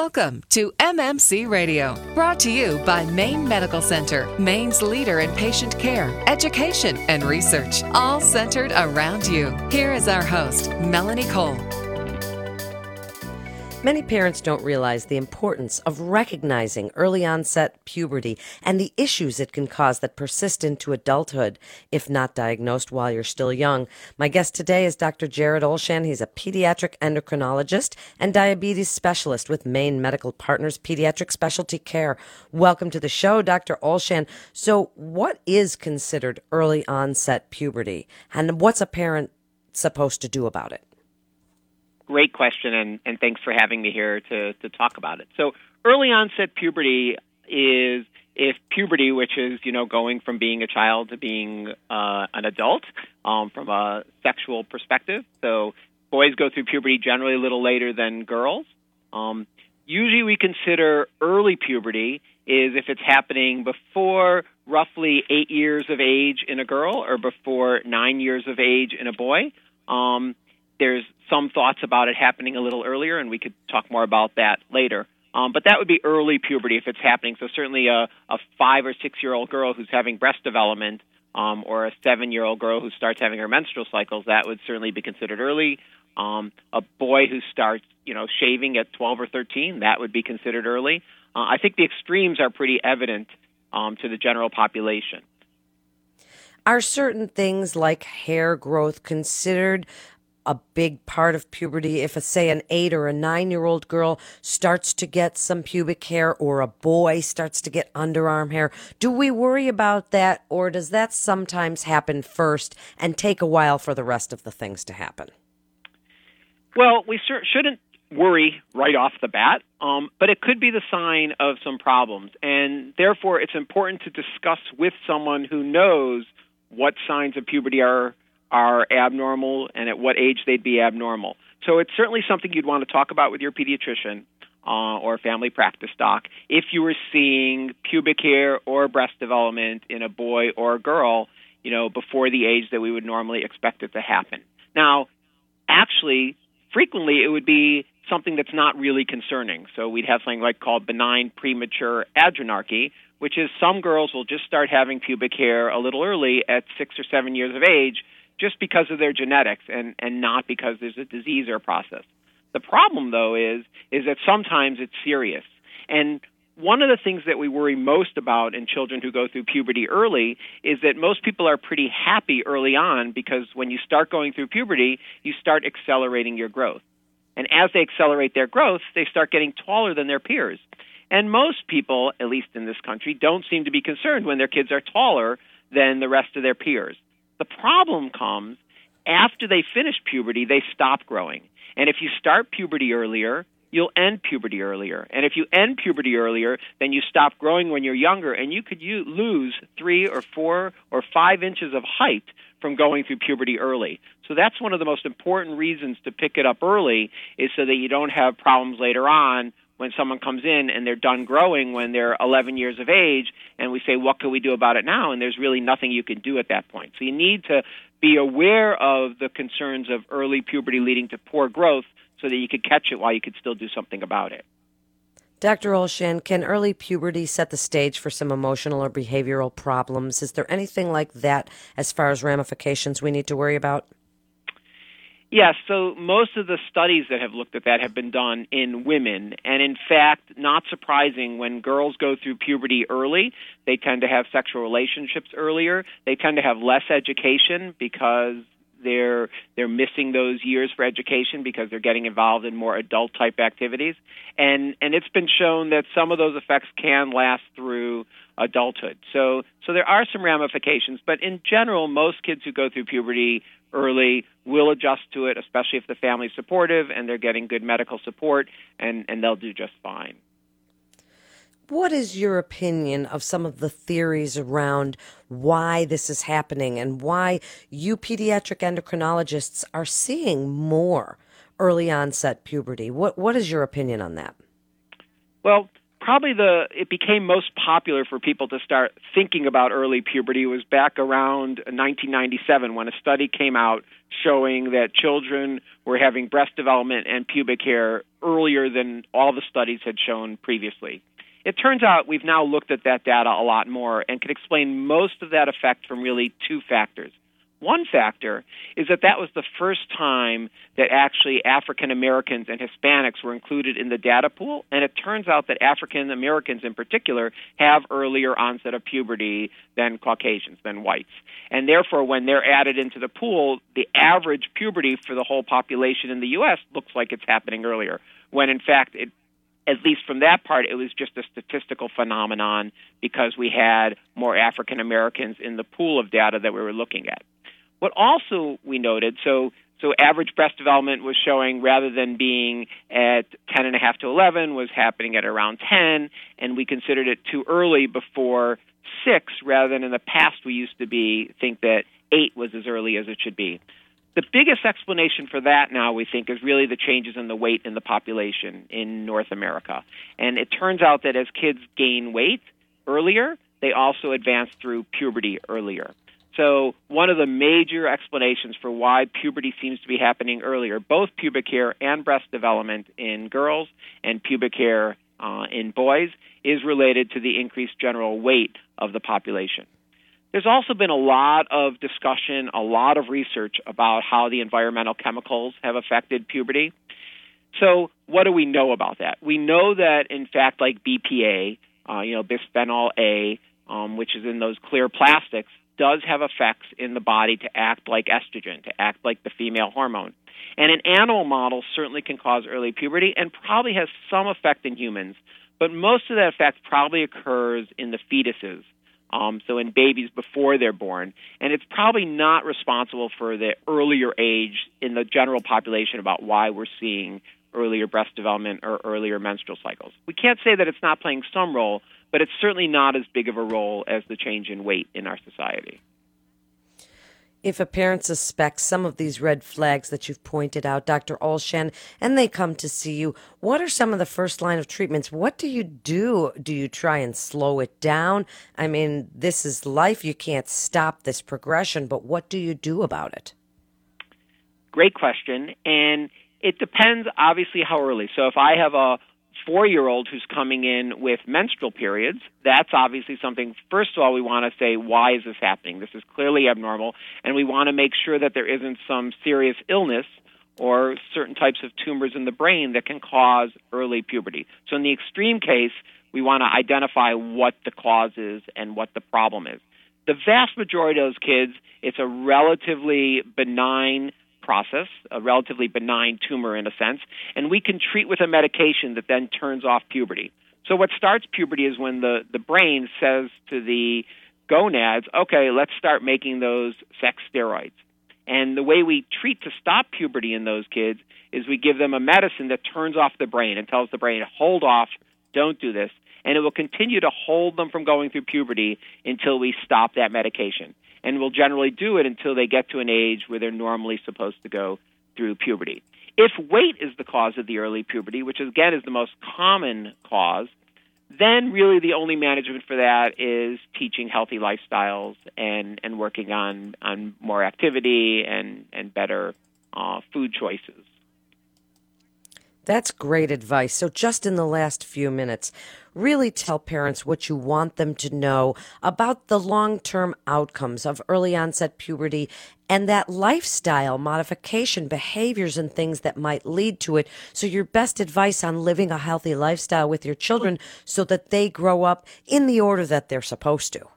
Welcome to MMC Radio, brought to you by Maine Medical Center, Maine's leader in patient care, education, and research, all centered around you. Here is our host, Melanie Cole. Many parents don't realize the importance of recognizing early onset puberty and the issues it can cause that persist into adulthood if not diagnosed while you're still young. My guest today is Dr. Jerrold Olshan. He's a pediatric endocrinologist and diabetes specialist with Maine Medical Partners Pediatric Specialty Care. Welcome to the show, Dr. Olshan. So what is considered early onset puberty, and what's a parent supposed to do about it? Great question, and thanks for having me here to talk about it. So early onset puberty is if puberty, which is, you know, going from being a child to being an adult from a sexual perspective. So boys go through puberty generally a little later than girls. Usually we consider early puberty is if it's happening before roughly 8 years of age in a girl or before 9 years of age in a boy. There's some thoughts about it happening a little earlier, and we could talk more about that later. But that would be early puberty if it's happening. So certainly a 5 or 6 year old girl who's having breast development or a 7 year old girl who starts having her menstrual cycles, that would certainly be considered early. A boy who starts, you know, shaving at 12 or 13, that would be considered early. I think the extremes are pretty evident to the general population. Are certain things like hair growth considered a big part of puberty? If, say, an 8 or a 9 year old girl starts to get some pubic hair or a boy starts to get underarm hair, do we worry about that, or does that sometimes happen first and take a while for the rest of the things to happen? Well, we shouldn't worry right off the bat, but it could be the sign of some problems, and therefore it's important to discuss with someone who knows what signs of puberty are abnormal and at what age they'd be abnormal. So it's certainly something you'd want to talk about with your pediatrician or family practice doc if you were seeing pubic hair or breast development in a boy or a girl, you know, before the age that we would normally expect it to happen. Now, actually, frequently it would be something that's not really concerning. So we'd have something like called benign premature adrenarche, which is some girls will just start having pubic hair a little early at 6 or 7 years of age, just because of their genetics and not because there's a disease or a process. The problem, though, is that sometimes it's serious. And one of the things that we worry most about in children who go through puberty early is that most people are pretty happy early on because when you start going through puberty, you start accelerating your growth. And as they accelerate their growth, they start getting taller than their peers. And most people, at least in this country, don't seem to be concerned when their kids are taller than the rest of their peers. The problem comes after they finish puberty, they stop growing. And if you start puberty earlier, you'll end puberty earlier. And if you end puberty earlier, then you stop growing when you're younger, and you could lose 3 or 4 or 5 inches of height from going through puberty early. So that's one of the most important reasons to pick it up early, is so that you don't have problems later on when someone comes in and they're done growing when they're 11 years of age, and we say, what can we do about it now? And there's really nothing you can do at that point. So you need to be aware of the concerns of early puberty leading to poor growth so that you could catch it while you could still do something about it. Dr. Olshan, can early puberty set the stage for some emotional or behavioral problems? Is there anything like that as far as ramifications we need to worry about? Yes, so most of the studies that have looked at that have been done in women. And in fact, not surprising, when girls go through puberty early, they tend to have sexual relationships earlier. They tend to have less education because they're missing those years for education because they're getting involved in more adult-type activities. And it's been shown that some of those effects can last through adulthood. So there are some ramifications. But in general, most kids who go through puberty early will adjust to it, especially if the family's supportive and they're getting good medical support, and they'll do just fine. What is your opinion of some of the theories around why this is happening and why you pediatric endocrinologists are seeing more early onset puberty? What is your opinion on that? Well, probably it became most popular for people to start thinking about early puberty was back around 1997 when a study came out showing that children were having breast development and pubic hair earlier than all the studies had shown previously. It turns out we've now looked at that data a lot more and can explain most of that effect from really two factors. One factor is that was the first time that actually African Americans and Hispanics were included in the data pool, and it turns out that African Americans in particular have earlier onset of puberty than Caucasians, than whites. And therefore, when they're added into the pool, the average puberty for the whole population in the U.S. looks like it's happening earlier, when in fact it, at least from that part, it was just a statistical phenomenon because we had more African Americans in the pool of data that we were looking at. What also we noted, so average breast development was showing rather than being at 10.5 to 11, was happening at around 10, and we considered it too early before 6, rather than in the past we used to think that 8 was as early as it should be. The biggest explanation for that now, we think, is really the changes in the weight in the population in North America. And it turns out that as kids gain weight earlier, they also advance through puberty earlier. So one of the major explanations for why puberty seems to be happening earlier, both pubic hair and breast development in girls and pubic hair in boys, is related to the increased general weight of the population. There's also been a lot of discussion, a lot of research about how the environmental chemicals have affected puberty. So what do we know about that? We know that, in fact, like BPA, bisphenol A, which is in those clear plastics, does have effects in the body to act like estrogen, to act like the female hormone. And an animal model certainly can cause early puberty and probably has some effect in humans, but most of that effect probably occurs in the fetuses, so in babies before they're born. And it's probably not responsible for the earlier age in the general population about why we're seeing earlier breast development or earlier menstrual cycles. We can't say that it's not playing some role, but it's certainly not as big of a role as the change in weight in our society. If a parent suspects some of these red flags that you've pointed out, Dr. Olshan, and they come to see you, what are some of the first line of treatments? What do you do? Do you try and slow it down? I mean, this is life. You can't stop this progression, but what do you do about it? Great question. And it depends, obviously, how early. So if I have a 4-year-old who's coming in with menstrual periods, that's obviously something, first of all, we want to say, why is this happening? This is clearly abnormal, and we want to make sure that there isn't some serious illness or certain types of tumors in the brain that can cause early puberty. So in the extreme case, we want to identify what the cause is and what the problem is. The vast majority of those kids, it's a relatively benign process, a relatively benign tumor in a sense, and we can treat with a medication that then turns off puberty. So what starts puberty is when the brain says to the gonads, okay, let's start making those sex steroids. And the way we treat to stop puberty in those kids is we give them a medicine that turns off the brain and tells the brain, hold off, don't do this, and it will continue to hold them from going through puberty until we stop that medication. And will generally do it until they get to an age where they're normally supposed to go through puberty. If weight is the cause of the early puberty, which again is the most common cause, then really the only management for that is teaching healthy lifestyles and working on more activity and better food choices. That's great advice. So just in the last few minutes, really tell parents what you want them to know about the long-term outcomes of early onset puberty and that lifestyle modification, behaviors and things that might lead to it. So your best advice on living a healthy lifestyle with your children so that they grow up in the order that they're supposed to.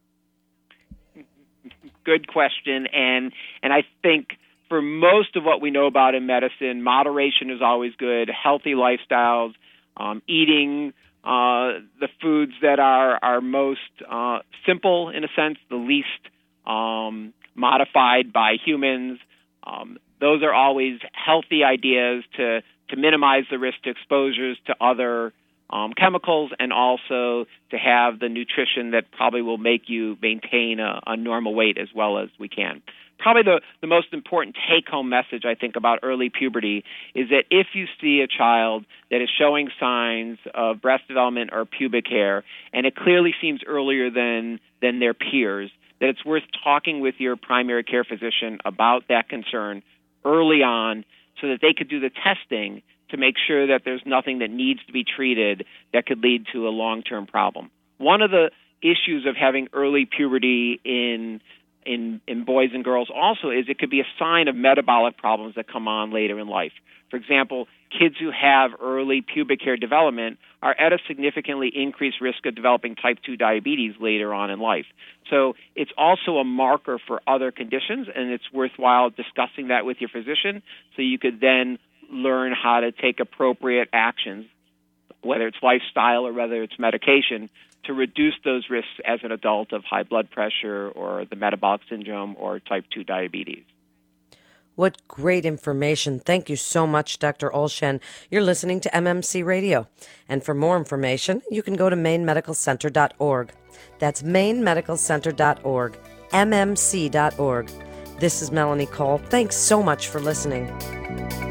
Good question. And I think for most of what we know about in medicine, moderation is always good, healthy lifestyles, eating the foods that are most simple, in a sense, the least modified by humans. Those are always healthy ideas to minimize the risk to exposures to other chemicals and also to have the nutrition that probably will make you maintain a normal weight as well as we can. probably the most important take-home message, I think, about early puberty is that if you see a child that is showing signs of breast development or pubic hair, and it clearly seems earlier than their peers, that it's worth talking with your primary care physician about that concern early on so that they could do the testing to make sure that there's nothing that needs to be treated that could lead to a long-term problem. One of the issues of having early puberty in boys and girls also is it could be a sign of metabolic problems that come on later in life. For example, kids who have early pubic hair development are at a significantly increased risk of developing type 2 diabetes later on in life. So it's also a marker for other conditions, and it's worthwhile discussing that with your physician so you could then learn how to take appropriate actions, whether it's lifestyle or whether it's medication, to reduce those risks as an adult of high blood pressure or the metabolic syndrome or type 2 diabetes. What great information. Thank you so much, Dr. Olshan. You're listening to MMC Radio. And for more information, you can go to mainemedicalcenter.org. That's mainemedicalcenter.org, mmc.org. This is Melanie Cole. Thanks so much for listening.